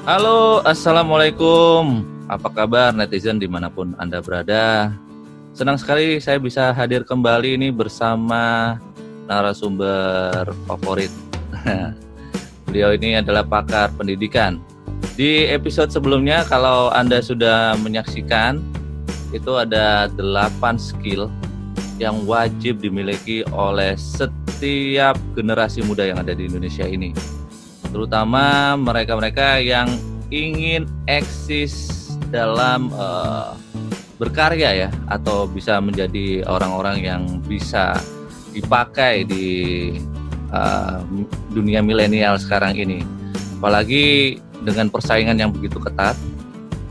Halo, Assalamualaikum. Apa kabar netizen dimanapun Anda berada? Senang sekali saya bisa hadir kembali ini bersama narasumber favorit. Beliau ini adalah pakar pendidikan. Di episode sebelumnya, kalau Anda sudah menyaksikan, itu ada 8 skill yang wajib dimiliki oleh setiap generasi muda yang ada di Indonesia ini, terutama mereka-mereka yang ingin eksis dalam berkarya ya, atau bisa menjadi orang-orang yang bisa dipakai di dunia milenial sekarang ini. Apalagi dengan persaingan yang begitu ketat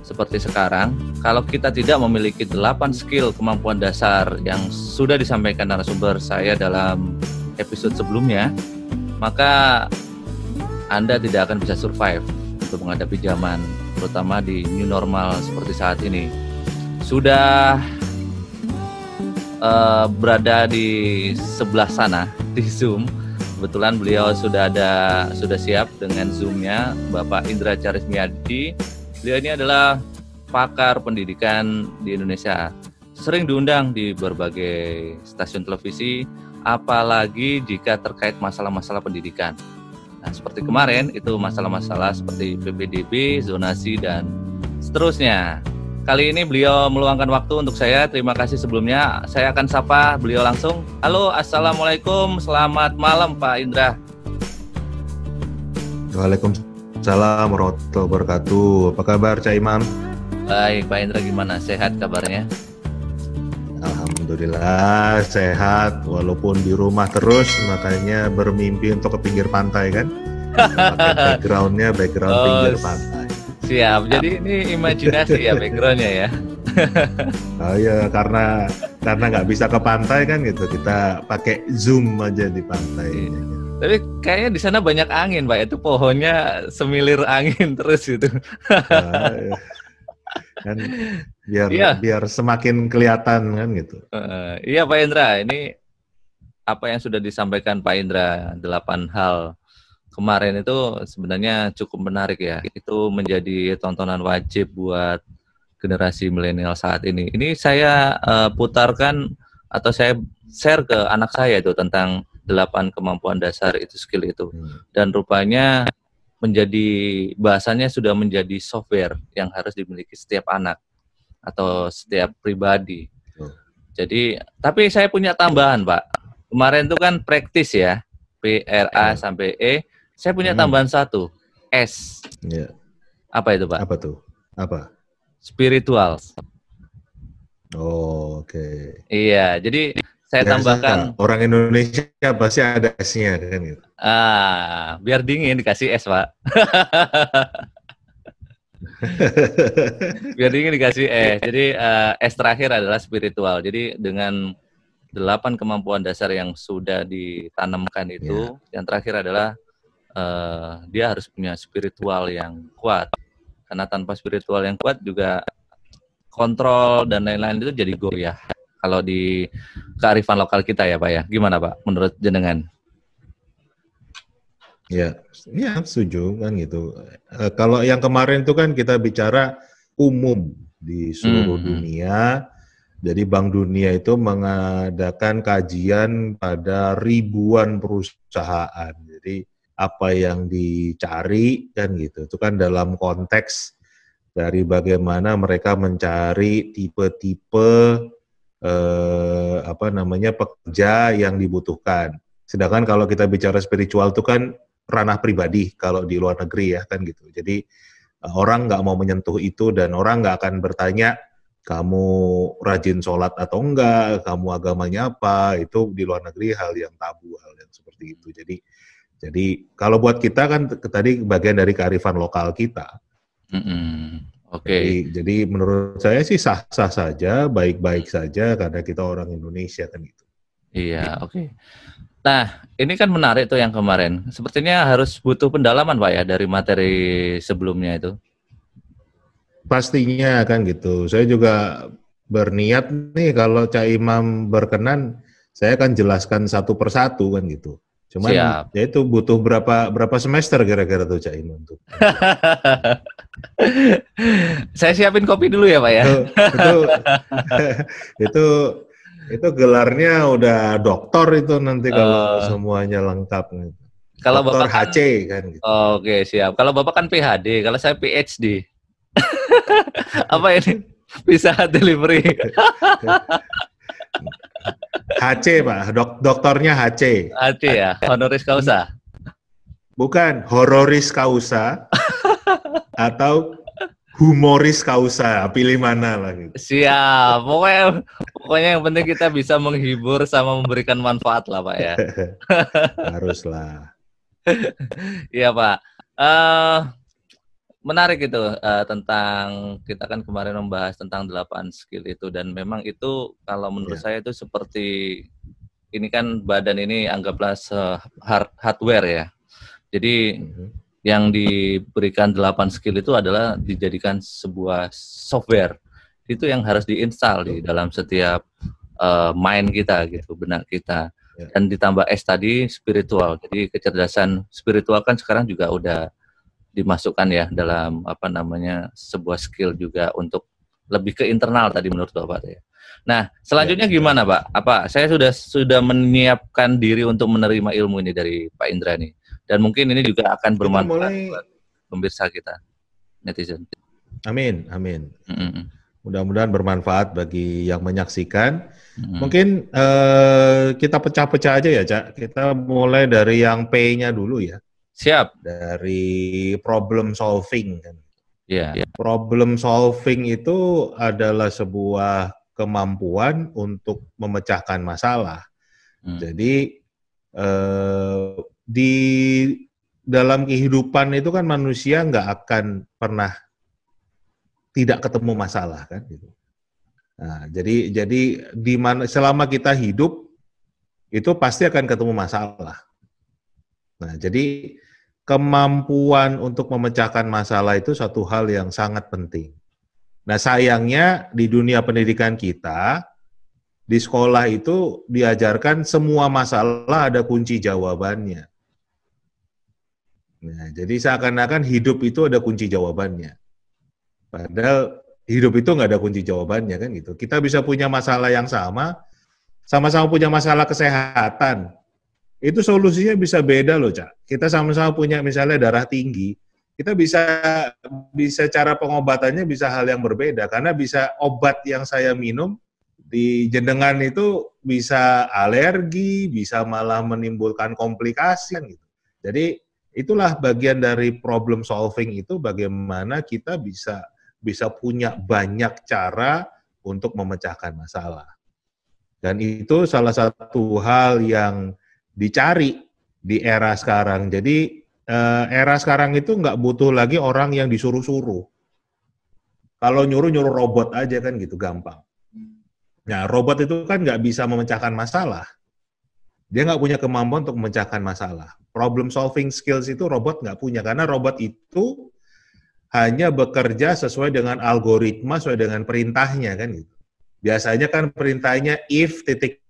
seperti sekarang, kalau kita tidak memiliki 8 skill kemampuan dasar yang sudah disampaikan narasumber saya dalam episode sebelumnya, maka Anda tidak akan bisa survive untuk menghadapi zaman, terutama di new normal seperti saat ini. Sudah berada di sebelah sana di Zoom. Kebetulan beliau sudah siap dengan Zoom-nya, Bapak Indra Charismiyadi. Beliau ini adalah pakar pendidikan di Indonesia. Sering diundang di berbagai stasiun televisi, apalagi jika terkait masalah-masalah pendidikan. Nah, seperti kemarin itu masalah-masalah seperti PPDB, zonasi, dan seterusnya. Kali ini beliau meluangkan waktu untuk saya. Terima kasih sebelumnya. Saya akan sapa beliau langsung. Halo, Assalamualaikum. Selamat malam, Pak Indra. Waalaikumsalam warahmatullahi wabarakatuh. Apa kabar, Caiman? Baik, Pak Indra gimana? Sehat kabarnya? Alhamdulillah sehat, walaupun di rumah terus, makanya bermimpi untuk ke pinggir pantai kan. Backgroundnya pinggir pantai. Siap, jadi ini imajinasi ya backgroundnya ya. Oh iya, karena nggak bisa ke pantai kan gitu, kita pakai Zoom aja di pantai. Iya. Tapi kayaknya di sana banyak angin, Pak. Itu pohonnya semilir angin terus gitu. Iya. Kan biar semakin kelihatan kan gitu. Iya Pak Indra, ini apa yang sudah disampaikan Pak Indra 8 hal kemarin itu sebenarnya cukup menarik ya. Itu menjadi tontonan wajib buat generasi milenial saat ini. Ini saya putarkan atau saya share ke anak saya itu tentang 8 kemampuan dasar itu, skill itu. Dan rupanya bahasannya sudah menjadi software yang harus dimiliki setiap anak atau setiap pribadi. Jadi, tapi saya punya tambahan, Pak. Kemarin itu kan praktis ya, PRA sampai E. Saya punya tambahan satu, S. Yeah. Apa itu, Pak? Apa tuh? Apa? Spiritual. Oh, oke. Okay. Iya, jadi saya tambahkan. Orang Indonesia pasti ada S-nya kan gitu. Ah, biar dingin dikasih S, Pak. Biar dingin dikasih S. Jadi S terakhir adalah spiritual. Jadi dengan 8 kemampuan dasar yang sudah ditanamkan itu, yang terakhir adalah dia harus punya spiritual yang kuat. Karena tanpa spiritual yang kuat juga kontrol dan lain-lain itu jadi goyah. Kalau di kearifan lokal kita ya Pak ya, gimana Pak menurut jenengan? Ya setuju kan gitu. Kalau yang kemarin itu kan kita bicara umum di seluruh dunia. Jadi Bank Dunia itu mengadakan kajian pada ribuan perusahaan. Jadi apa yang dicari kan gitu, itu kan dalam konteks dari bagaimana mereka mencari tipe-tipe pekerja yang dibutuhkan. Sedangkan kalau kita bicara spiritual itu kan ranah pribadi kalau di luar negeri ya kan gitu. Jadi orang nggak mau menyentuh itu dan orang nggak akan bertanya kamu rajin sholat atau enggak, kamu agamanya apa, itu di luar negeri hal yang tabu, hal yang seperti itu. Jadi kalau buat kita kan tadi bagian dari kearifan lokal kita. Okay. Jadi menurut saya sih sah-sah saja, baik-baik saja karena kita orang Indonesia kan gitu. Iya, oke. Nah, ini kan menarik tuh yang kemarin. Sepertinya harus butuh pendalaman Pak ya dari materi sebelumnya itu. Pastinya kan gitu. Saya juga berniat nih kalau Cak Imam berkenan, saya akan jelaskan satu persatu kan gitu. Cuman ya itu butuh berapa semester gara-gara tuh Cak Im untuk. Saya siapin kopi dulu ya Pak ya. Itu gelarnya udah doktor itu nanti kalau semuanya lengkap. Kalau doktor Bapak HC kan gitu. Oke, siap. Kalau Bapak kan PhD, kalau saya PhD. Apa ini? Bisa delivery. HC Pak, doktornya HC. HC ya, honoris causa. Bukan, hororis causa atau humoris causa, pilih mana lah gitu. Siap, pokoknya yang penting kita bisa menghibur sama memberikan manfaat lah Pak ya. Haruslah. Iya Pak. Menarik itu tentang, kita kan kemarin membahas tentang 8 skill itu, dan memang itu kalau menurut saya itu seperti, ini kan badan ini anggaplah hardware ya. Jadi yang diberikan 8 skill itu adalah dijadikan sebuah software. Itu yang harus diinstal di dalam setiap mind kita gitu, benak kita. Dan ditambah S tadi spiritual. Jadi kecerdasan spiritual kan sekarang juga udah dimasukkan ya dalam apa namanya sebuah skill juga untuk lebih ke internal tadi menurut Bapak ya. Nah, selanjutnya gimana Pak? Apa saya sudah menyiapkan diri untuk menerima ilmu ini dari Pak Indra nih. Dan mungkin ini juga akan bermanfaat buat pemirsa kita, netizen. Amin, amin. Mudah-mudahan bermanfaat bagi yang menyaksikan. Mungkin kita pecah-pecah aja ya, Cak. Kita mulai dari yang P-nya dulu ya. Siap. Dari problem solving kan. Iya. Problem solving itu adalah sebuah kemampuan untuk memecahkan masalah. Jadi di dalam kehidupan itu kan manusia nggak akan pernah tidak ketemu masalah kan. Nah, jadi di mana selama kita hidup itu pasti akan ketemu masalah. Nah, jadi kemampuan untuk memecahkan masalah itu satu hal yang sangat penting. Nah, sayangnya di dunia pendidikan kita, di sekolah itu diajarkan semua masalah ada kunci jawabannya. Nah, jadi seakan-akan hidup itu ada kunci jawabannya. Padahal hidup itu nggak ada kunci jawabannya kan gitu. Kita bisa punya masalah yang sama, sama-sama punya masalah kesehatan. Itu solusinya bisa beda loh, Cak. Kita sama-sama punya misalnya darah tinggi, kita bisa cara pengobatannya bisa hal yang berbeda, karena bisa obat yang saya minum di jenengan itu bisa alergi, bisa malah menimbulkan komplikasi gitu. Jadi itulah bagian dari problem solving itu, bagaimana kita bisa punya banyak cara untuk memecahkan masalah. Dan itu salah satu hal yang dicari di era sekarang. Jadi era sekarang itu nggak butuh lagi orang yang disuruh-suruh. Kalau nyuruh robot aja kan gitu, gampang. Nah, robot itu kan nggak bisa memecahkan masalah. Dia nggak punya kemampuan untuk memecahkan masalah. Problem solving skills itu robot nggak punya, karena robot itu hanya bekerja sesuai dengan algoritma, sesuai dengan perintahnya kan gitu. Biasanya kan perintahnya if titik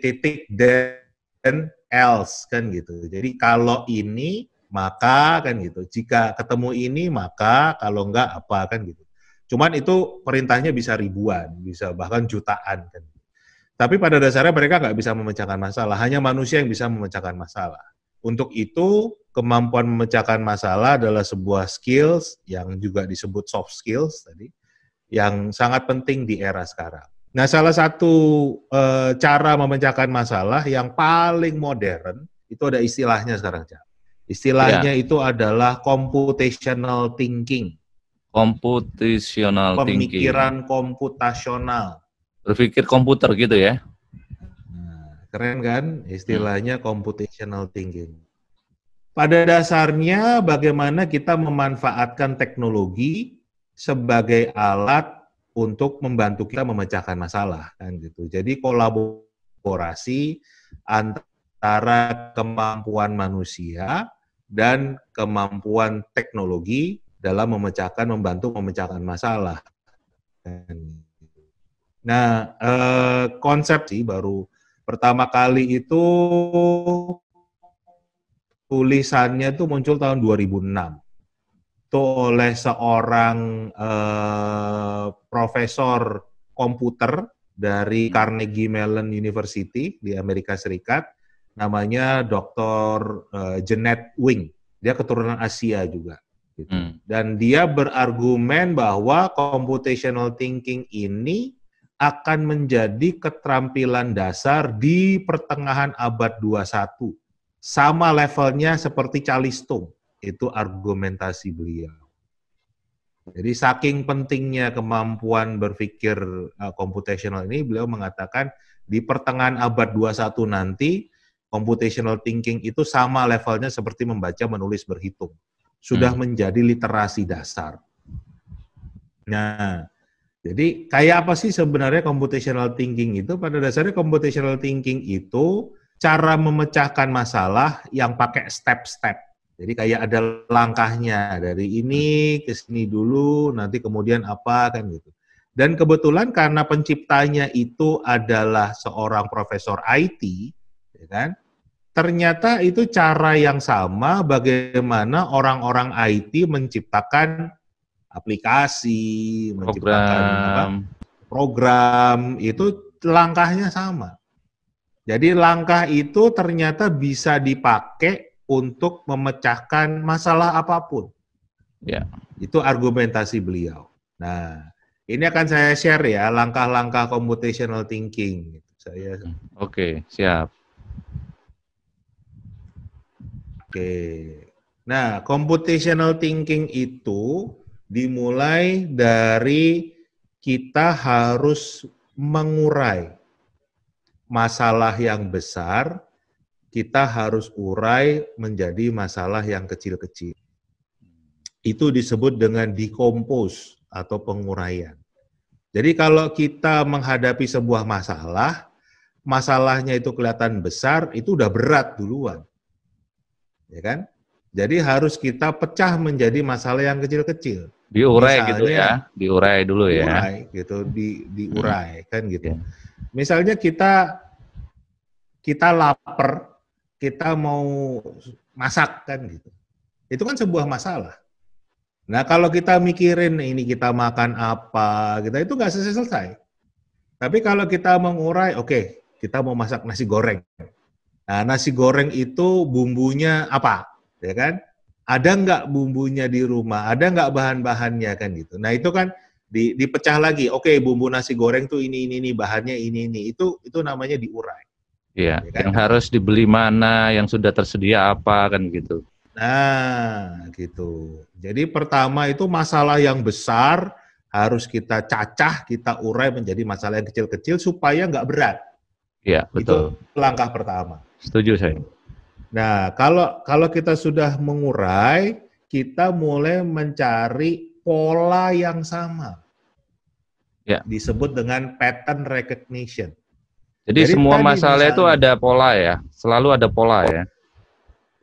titik then else kan gitu. Jadi kalau ini maka kan gitu. Jika ketemu ini maka, kalau enggak apa kan gitu. Cuman itu perintahnya bisa ribuan, bisa bahkan jutaan kan. Tapi pada dasarnya mereka nggak bisa memecahkan masalah. Hanya manusia yang bisa memecahkan masalah. Untuk itu kemampuan memecahkan masalah adalah sebuah skills yang juga disebut soft skills tadi, yang sangat penting di era sekarang. Nah, salah satu cara memecahkan masalah yang paling modern, itu ada istilahnya sekarang, Cak. Istilahnya itu adalah computational thinking. Computational thinking. Pemikiran komputasional. Berpikir komputer gitu ya? Nah, keren kan? Istilahnya computational thinking. Pada dasarnya bagaimana kita memanfaatkan teknologi sebagai alat untuk membantu kita memecahkan masalah kan gitu. Jadi kolaborasi antara kemampuan manusia dan kemampuan teknologi dalam memecahkan, membantu memecahkan masalah. Nah, konsep sih baru pertama kali itu tulisannya itu muncul tahun 2006. Itu oleh seorang profesor komputer dari Carnegie Mellon University di Amerika Serikat, namanya Dr. Jeanette Wing. Dia keturunan Asia juga. Gitu. Dan dia berargumen bahwa computational thinking ini akan menjadi keterampilan dasar di pertengahan abad 21. Sama levelnya seperti Calistung. Itu argumentasi beliau. Jadi saking pentingnya kemampuan berpikir computational ini, beliau mengatakan di pertengahan abad 21 nanti, computational thinking itu sama levelnya seperti membaca, menulis, berhitung. Sudah menjadi literasi dasar. Nah, jadi kayak apa sih sebenarnya computational thinking itu? Pada dasarnya computational thinking itu cara memecahkan masalah yang pakai step-step. Jadi kayak ada langkahnya, dari ini ke sini dulu, nanti kemudian apa, kan gitu. Dan kebetulan karena penciptanya itu adalah seorang profesor IT, ya kan, ternyata itu cara yang sama bagaimana orang-orang IT menciptakan aplikasi, menciptakan program, itu langkahnya sama. Jadi langkah itu ternyata bisa dipakai untuk memecahkan masalah apapun. Ya. Itu argumentasi beliau. Nah, ini akan saya share ya, langkah-langkah computational thinking. Saya... Oke, siap. Oke. Nah, computational thinking itu dimulai dari kita harus mengurai masalah yang besar, kita harus urai menjadi masalah yang kecil-kecil. Itu disebut dengan decompose atau penguraian. Jadi kalau kita menghadapi sebuah masalah, masalahnya itu kelihatan besar, itu udah berat duluan. Ya kan? Jadi harus kita pecah menjadi masalah yang kecil-kecil. Diurai misalnya, gitu ya, diurai dulu ya. Diurai gitu, diurai kan gitu. Ya. Misalnya kita lapar, kita mau masak kan gitu. Itu kan sebuah masalah. Nah kalau kita mikirin ini kita makan apa, kita itu nggak selesai. Tapi kalau kita mengurai, oke, kita mau masak nasi goreng. Nah nasi goreng itu bumbunya apa, ya kan? Ada nggak bumbunya di rumah? Ada nggak bahan-bahannya kan gitu. Nah itu kan dipecah lagi. Oke, bumbu nasi goreng tuh ini bahannya ini. Itu namanya diurai. Iya, ya kan? Yang harus dibeli mana, yang sudah tersedia apa, kan gitu. Nah, gitu. Jadi pertama itu masalah yang besar harus kita cacah, kita urai menjadi masalah yang kecil-kecil supaya nggak berat. Iya, betul. Itu langkah pertama. Setuju saya. Nah, kalau kita sudah mengurai, kita mulai mencari pola yang sama. Ya. Disebut dengan pattern recognition. Jadi semua masalah misalnya, itu ada pola ya, selalu ada pola ya.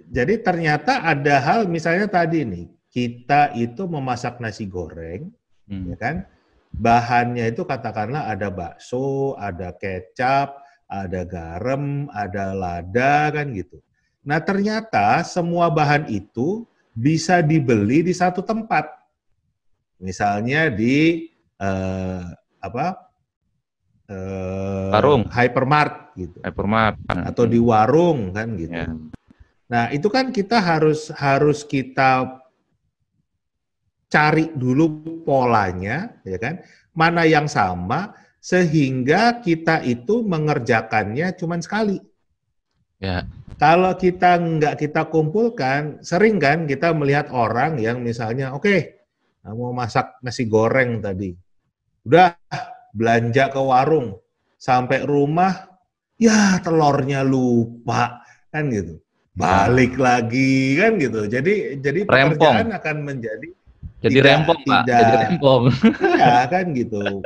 Jadi ternyata ada hal misalnya tadi nih, kita itu memasak nasi goreng, ya kan? Bahannya itu katakanlah ada bakso, ada kecap, ada garam, ada lada kan gitu. Nah ternyata semua bahan itu bisa dibeli di satu tempat, misalnya di warung, hypermart gitu, atau di warung kan gitu. Yeah. Nah itu kan kita harus kita cari dulu polanya, ya kan? Mana yang sama sehingga kita itu mengerjakannya cuman sekali. Yeah. Kalau kita nggak kita kumpulkan, sering kan kita melihat orang yang misalnya, oke, mau masak nasi goreng tadi, udah. Belanja ke warung, sampai rumah, ya telurnya lupa, kan gitu. Balik lagi, kan gitu. Jadi pekerjaan akan menjadi Jadi rempong. Ya, kan gitu.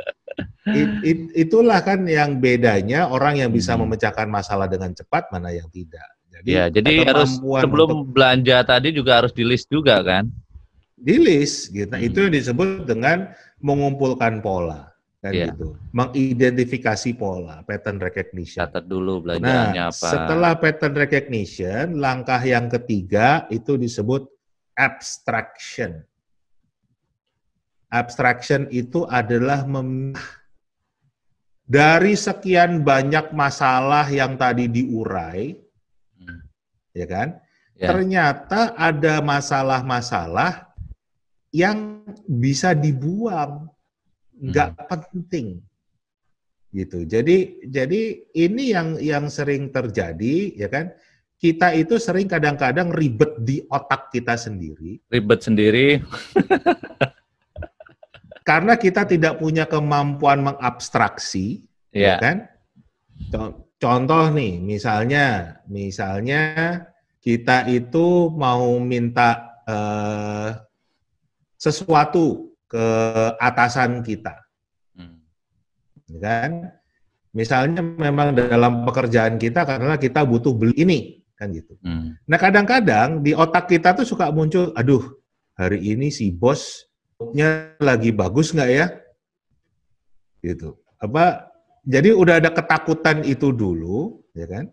Itulah kan yang bedanya orang yang bisa memecahkan masalah dengan cepat, mana yang tidak. Jadi, ya, jadi harus sebelum belanja tadi juga harus di-list juga kan? Di-list, gitu. Itu yang disebut dengan mengumpulkan pola. kan gitu. Mengidentifikasi pola, pattern recognition. Catat dulu belanjaannya apa. Setelah pattern recognition, langkah yang ketiga itu disebut abstraction. Abstraction itu adalah dari sekian banyak masalah yang tadi diurai, ya kan? Ternyata ada masalah-masalah yang bisa dibuang, nggak penting, gitu. Jadi ini yang sering terjadi, ya kan? Kita itu sering kadang-kadang ribet di otak kita sendiri. Ribet sendiri. Karena kita tidak punya kemampuan mengabstraksi, ya kan? Contoh nih, misalnya kita itu mau minta sesuatu ke atasan kita, ya kan? Misalnya memang dalam pekerjaan kita karena kita butuh beli ini, kan gitu. Nah kadang-kadang di otak kita tuh suka muncul, aduh hari ini si bos nya lagi bagus nggak ya, gitu. Jadi udah ada ketakutan itu dulu, ya kan?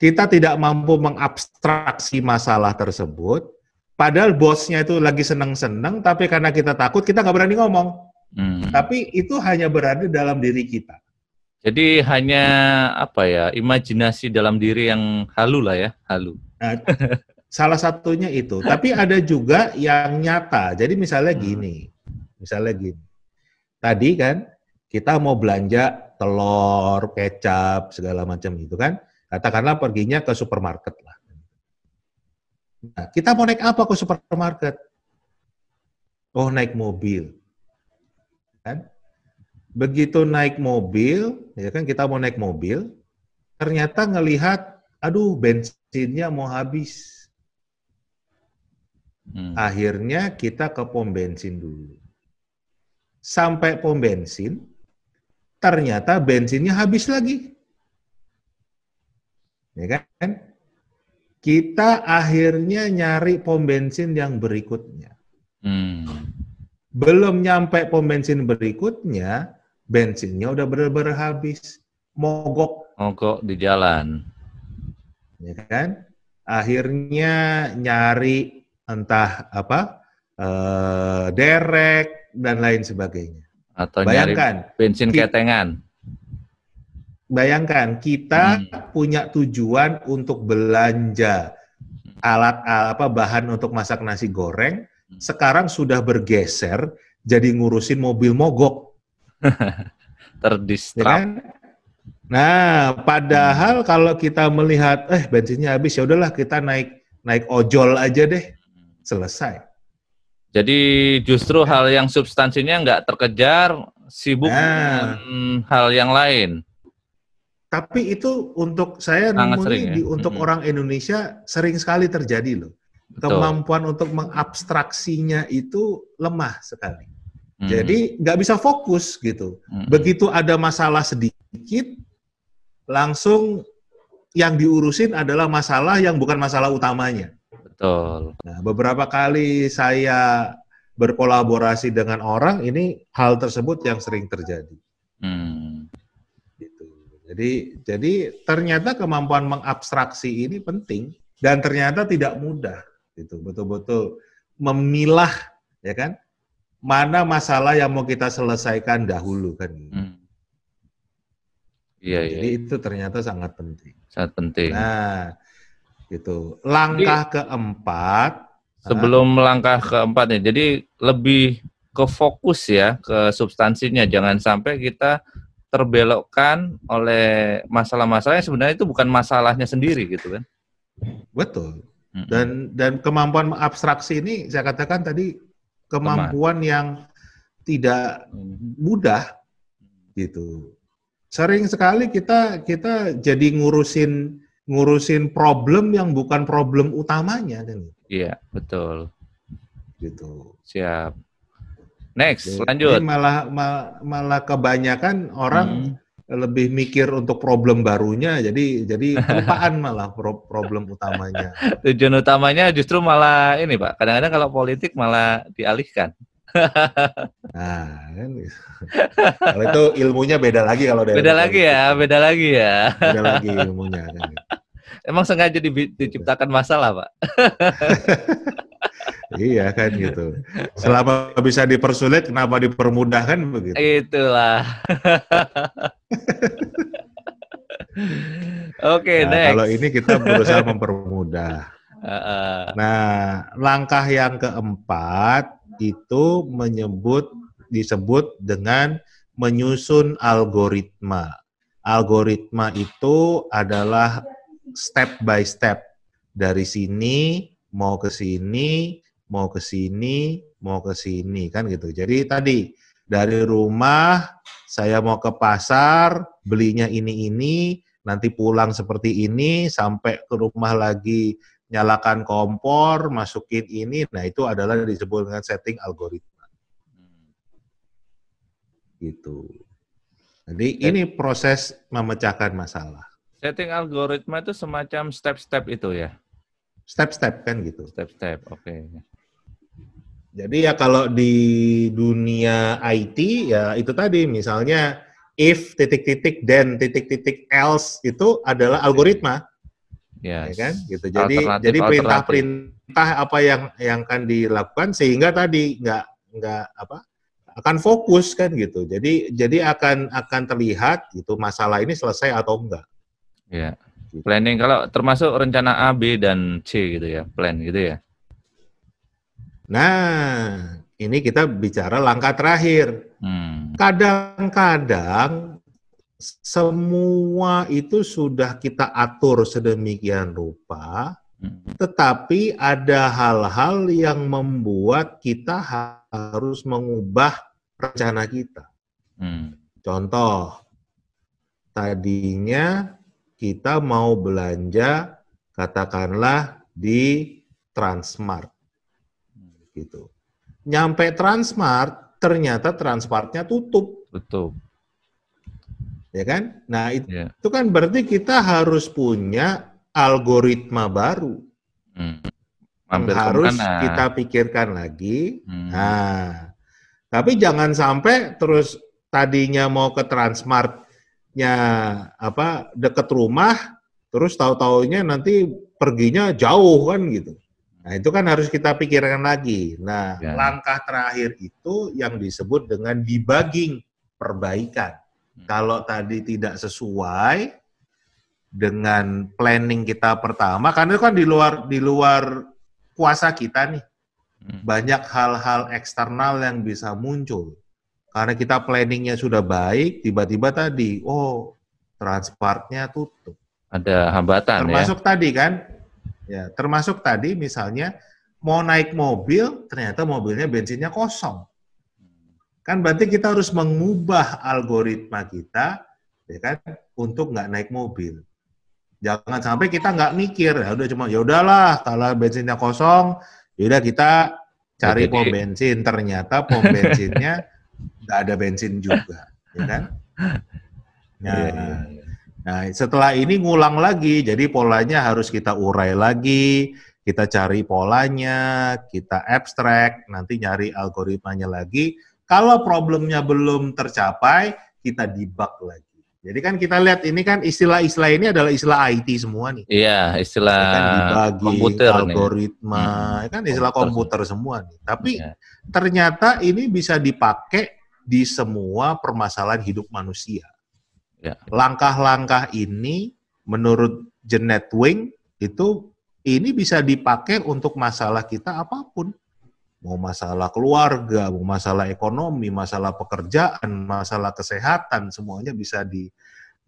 Kita tidak mampu mengabstraksi masalah tersebut. Padahal bosnya itu lagi seneng-seneng, tapi karena kita takut, kita nggak berani ngomong. Tapi itu hanya berada dalam diri kita. Jadi hanya apa ya? Imajinasi dalam diri yang halu lah ya, halu. Nah, salah satunya itu. Tapi ada juga yang nyata. Jadi misalnya gini. Tadi kan kita mau belanja telur, kecap, segala macam gitu kan. Katakanlah perginya ke supermarket lah. Nah, kita mau naik apa ke supermarket? Oh, naik mobil. Kan? Begitu naik mobil, ya kan kita mau naik mobil, ternyata ngelihat, aduh bensinnya mau habis. Akhirnya kita ke pom bensin dulu. Sampai pom bensin, ternyata bensinnya habis lagi. Ya kan? Kita akhirnya nyari pom bensin yang berikutnya. Belum nyampe pom bensin berikutnya, bensinnya udah bener-bener habis. Mogok. Mogok di jalan. Ya kan? Akhirnya nyari entah apa, derek, dan lain sebagainya. Atau bayangkan, nyari bensin ketengan. Bayangkan, kita punya tujuan untuk belanja bahan untuk masak nasi goreng, sekarang sudah bergeser jadi ngurusin mobil mogok. Terdistrap. Ya kan? Nah, padahal kalau kita melihat, bensinnya habis, ya udahlah kita naik ojol aja deh. Selesai. Jadi justru hal yang substansinya nggak terkejar, sibuk dengan hal yang lain. Tapi itu untuk saya nemui untuk orang Indonesia sering sekali terjadi loh. Betul. Kemampuan untuk mengabstraksinya itu lemah sekali. Jadi nggak bisa fokus gitu. Begitu ada masalah sedikit, langsung yang diurusin adalah masalah yang bukan masalah utamanya. Betul. Nah, beberapa kali saya berkolaborasi dengan orang, ini hal tersebut yang sering terjadi. Gitu. Jadi ternyata kemampuan mengabstraksi ini penting dan ternyata tidak mudah. Gitu. Betul-betul memilah, ya kan? Mana masalah yang mau kita selesaikan dahulu kan? Iya. Jadi itu ternyata sangat penting. Sangat penting. Nah. Gitu. Langkah keempat. Sebelum langkah keempat nih, jadi lebih ke fokus ya, ke substansinya. Jangan sampai kita terbelokkan oleh masalah-masalah yang sebenarnya itu bukan masalahnya sendiri gitu kan. Betul. Dan kemampuan abstraksi ini saya katakan tadi kemampuan yang tidak mudah gitu. Sering sekali kita jadi ngurusin problem yang bukan problem utamanya kan? Iya, betul. Gitu. Siap. Next, jadi, lanjut. Jadi malah kebanyakan orang lebih mikir untuk problem barunya, jadi kelupaan malah problem utamanya. Tujuan utamanya justru malah ini Pak. Kadang-kadang kalau politik malah dialihkan. Nah, kan. Kalau itu ilmunya beda lagi kalau dari beda lagi ilmunya. Kan. Emang sengaja diciptakan masalah, Pak. Iya kan gitu. Selama bisa dipersulit, kenapa dipermudah kan begitu? Itulah. Oke, nah, next. Kalau ini kita berusaha mempermudah. Nah, langkah yang keempat itu disebut dengan menyusun algoritma. Algoritma itu adalah step by step. Dari sini, mau ke sini, mau ke sini, mau ke sini, kan gitu. Jadi tadi, dari rumah, saya mau ke pasar, belinya ini, nanti pulang seperti ini, sampai ke rumah lagi, nyalakan kompor, masukin ini, nah itu adalah disebut dengan setting algoritma. Gitu. Jadi ini proses memecahkan masalah. Setting algoritma itu semacam step-step itu ya? Step-step kan gitu. Step-step, oke. Okay. Jadi ya kalau di dunia IT ya itu tadi misalnya if titik-titik then titik-titik else itu adalah algoritma. Yes. Ya kan? Gitu. Jadi perintah-perintah apa yang akan dilakukan sehingga tadi nggak apa? Akan fokus kan gitu. Jadi akan terlihat gitu masalah ini selesai atau enggak. Ya, planning kalau termasuk rencana A, B, dan C gitu ya, plan gitu ya. Nah, ini kita bicara langkah terakhir. Kadang-kadang semua itu sudah kita atur sedemikian rupa, tetapi ada hal-hal yang membuat kita harus mengubah rencana kita. Contoh, tadinya kita mau belanja katakanlah di Transmart gitu. Nyampe Transmart ternyata Transmartnya tutup. Ya kan? Nah, itu kan berarti kita harus punya algoritma baru. Harus kita pikirkan lagi. Nah, tapi jangan sampai terus tadinya mau ke Transmart apa deket rumah terus tahu-taunya nanti perginya jauh kan gitu. Nah, itu kan harus kita pikirkan lagi. Nah, langkah terakhir itu yang disebut dengan debugging, perbaikan. Kalau tadi tidak sesuai dengan planning kita pertama karena itu kan di luar kuasa kita nih. Banyak hal-hal eksternal yang bisa muncul. Karena kita planningnya sudah baik, tiba-tiba tadi, oh, Transmartnya tutup. Ada hambatan termasuk ya? Termasuk tadi misalnya, mau naik mobil, ternyata mobilnya bensinnya kosong. Kan berarti kita harus mengubah algoritma kita, ya kan, untuk nggak naik mobil. Jangan sampai kita nggak mikir, ya udah cuma, ya udahlah, kalau bensinnya kosong, yaudah kita cari pom bensin. Ternyata pom bensinnya nggak ada bensin juga, ya kan? Nah, setelah ini ngulang lagi, jadi polanya harus kita urai lagi, kita cari polanya, kita abstrak, nanti nyari algoritmanya lagi. Kalau problemnya belum tercapai, kita debug lagi. Jadi kan kita lihat ini kan istilah-istilah ini adalah istilah IT semua nih. Iya, istilah kan dibagi, komputer, algoritma, kan istilah komputer semua nih. Tapi ternyata ini bisa dipakai di semua permasalahan hidup manusia. Ya. Langkah-langkah ini menurut Jeanette Wing itu ini bisa dipakai untuk masalah kita apapun. Mau masalah keluarga, mau masalah ekonomi, masalah pekerjaan, masalah kesehatan, semuanya bisa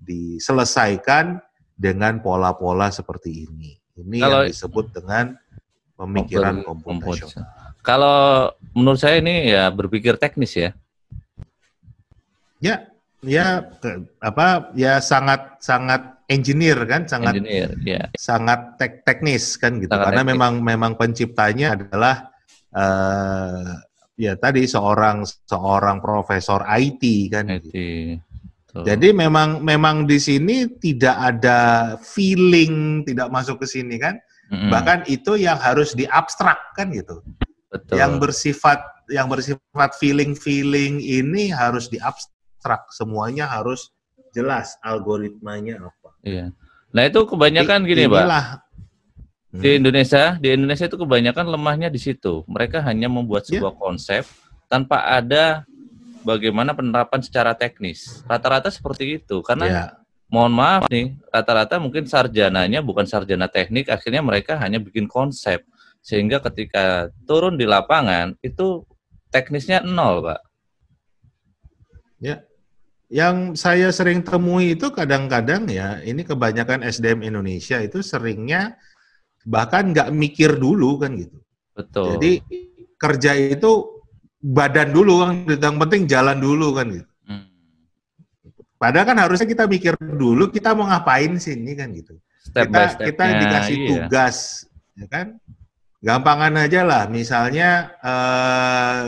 diselesaikan dengan pola-pola seperti ini. Ini kalau yang disebut dengan pemikiran komputasional. Kalau menurut saya ini ya berpikir teknis ya. Ya sangat engineer kan, sangat teknis kan gitu. Karena memang penciptanya adalah ya tadi seorang profesor IT kan. Jadi memang di sini tidak ada feeling, tidak masuk ke sini kan. Bahkan itu yang harus diabstrak kan gitu. Betul. Yang bersifat yang bersifat feeling ini harus diabstrak, semuanya harus jelas algoritmanya apa. Iya. Nah itu kebanyakan gini, Pak. Di Indonesia itu kebanyakan lemahnya di situ. Mereka hanya membuat sebuah konsep tanpa ada bagaimana penerapan secara teknis. Rata-rata seperti itu. Karena mohon maaf nih, rata-rata mungkin sarjananya bukan sarjana teknik, akhirnya mereka hanya bikin konsep. Sehingga ketika turun di lapangan, itu teknisnya nol, Pak. Ya, yang saya sering temui itu kadang-kadang ya, ini kebanyakan SDM Indonesia itu seringnya bahkan nggak mikir dulu kan gitu. Betul. Jadi kerja itu badan dulu kan, yang penting jalan dulu kan gitu. Padahal kan harusnya kita mikir dulu, kita mau ngapain sih ini kan gitu. Kita dikasih tugas, ya kan? Gampangan aja lah, misalnya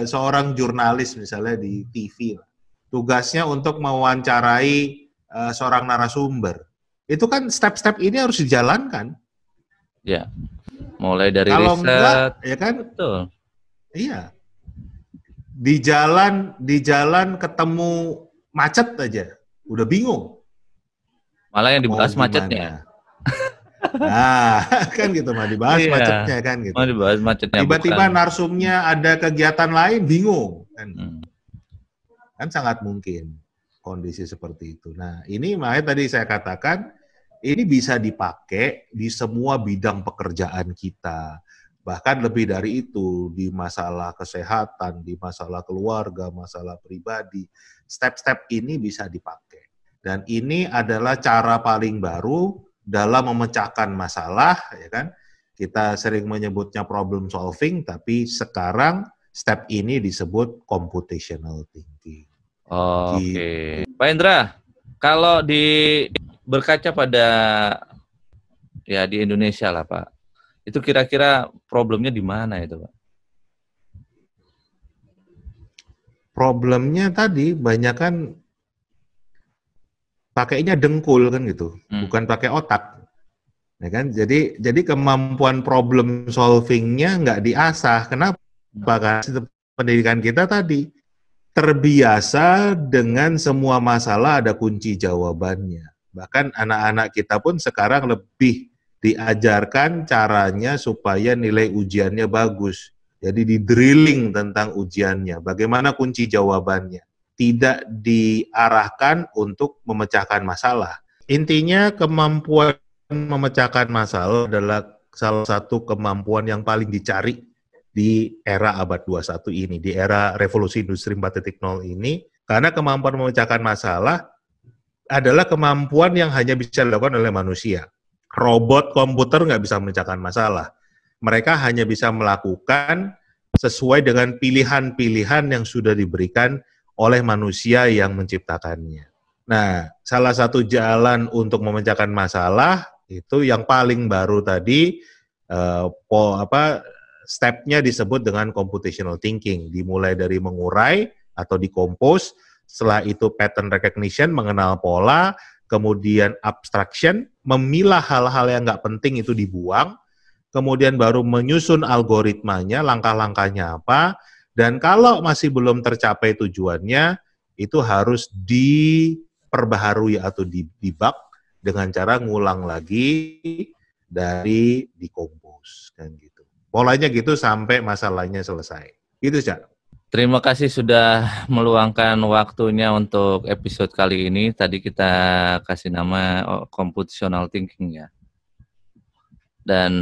seorang jurnalis misalnya di TV, tugasnya untuk mewawancarai seorang narasumber. Itu kan step-step ini harus dijalankan. Ya, mulai dari riset. Kalau enggak, ya kan? Betul. Iya. Di jalan ketemu macet aja, udah bingung. Malah yang dibahas macetnya. Nah, kan gitu, mah dibahas macetnya kan gitu. Mah dibahas macetnya. Tiba-tiba narsumnya ada kegiatan lain, bingung kan. Kan sangat mungkin kondisi seperti itu. Nah, ini makanya tadi saya katakan ini bisa dipakai di semua bidang pekerjaan kita. Bahkan lebih dari itu, di masalah kesehatan, di masalah keluarga, masalah pribadi, step-step ini bisa dipakai. Dan ini adalah cara paling baru dalam memecahkan masalah, ya kan? Kita sering menyebutnya problem solving, tapi sekarang step ini disebut computational thinking. Oke. Pak Indra, kalau berkaca pada di Indonesia lah, Pak, itu kira-kira problemnya di mana itu, Pak? Problemnya tadi banyak kan pakainya dengkul kan gitu, bukan pakai otak, ya kan? Jadi kemampuan problem solvingnya nggak diasah. Kenapa? Karena pendidikan kita tadi terbiasa dengan semua masalah ada kunci jawabannya. Bahkan anak-anak kita pun sekarang lebih diajarkan caranya supaya nilai ujiannya bagus. Jadi di-drilling tentang ujiannya, bagaimana kunci jawabannya. Tidak diarahkan untuk memecahkan masalah. Intinya kemampuan memecahkan masalah adalah salah satu kemampuan yang paling dicari di era abad 21 ini, di era revolusi industri 4.0 ini, karena kemampuan memecahkan masalah adalah kemampuan yang hanya bisa dilakukan oleh manusia. Robot, komputer nggak bisa memecahkan masalah. Mereka hanya bisa melakukan sesuai dengan pilihan-pilihan yang sudah diberikan oleh manusia yang menciptakannya. Nah, salah satu jalan untuk memecahkan masalah itu yang paling baru tadi, stepnya disebut dengan computational thinking, dimulai dari mengurai atau decompose, setelah itu pattern recognition, mengenal pola, kemudian abstraction, memilah hal-hal yang nggak penting itu dibuang, kemudian baru menyusun algoritmanya, langkah-langkahnya apa. Dan kalau masih belum tercapai tujuannya, itu harus diperbaharui atau dibug dengan cara ngulang lagi dari decompose dan gitu. Polanya gitu sampai masalahnya selesai. Gitu, Cak. Terima kasih sudah meluangkan waktunya untuk episode kali ini. Tadi kita kasih nama computational thinking ya. Dan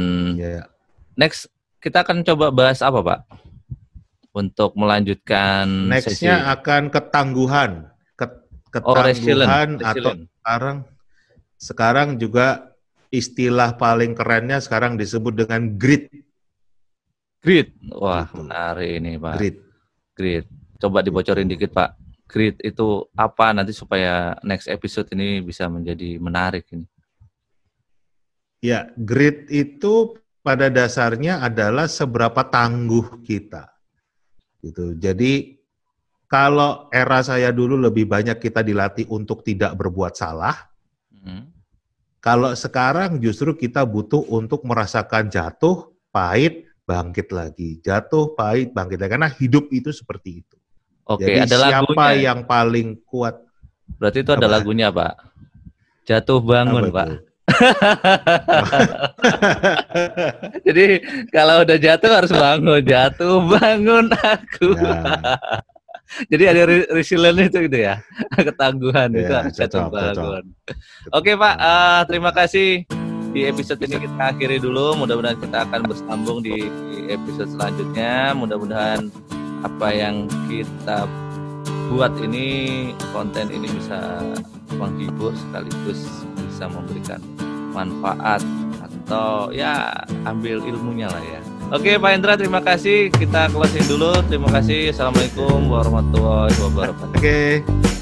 next kita akan coba bahas apa, Pak? Untuk melanjutkan next-nya sesi. Akan ketangguhan resilient. Atau sekarang juga istilah paling kerennya sekarang disebut dengan grit. Wah, menarik ini, Pak. Grit. Coba dibocorin dikit, Pak. Grit itu apa nanti supaya next episode ini bisa menjadi menarik ini. Ya, grit itu pada dasarnya adalah seberapa tangguh kita. Gitu. Jadi kalau era saya dulu lebih banyak kita dilatih untuk tidak berbuat salah, kalau sekarang justru kita butuh untuk merasakan jatuh, pahit, bangkit lagi, jatuh pahit bangkit lagi, karena hidup itu seperti itu. Oke, jadi ada siapa lagunya yang paling kuat? Berarti itu ada lagunya, Pak. Jatuh bangun, Pak. Jadi kalau udah jatuh harus bangun, jatuh bangun aku. Ya. Jadi ada resilience itu gitu ya, ketangguhan ya, itu harus jatuh bangun. Oke, Pak, terima kasih. Di episode ini kita akhiri dulu, mudah-mudahan kita akan bersambung di episode selanjutnya. Mudah-mudahan apa yang kita buat ini, konten ini bisa menghibur sekaligus bisa memberikan manfaat atau ya ambil ilmunya lah ya. Oke, Pak Indra, terima kasih. Kita closing dulu. Terima kasih. Assalamualaikum warahmatullahi wabarakatuh. Oke.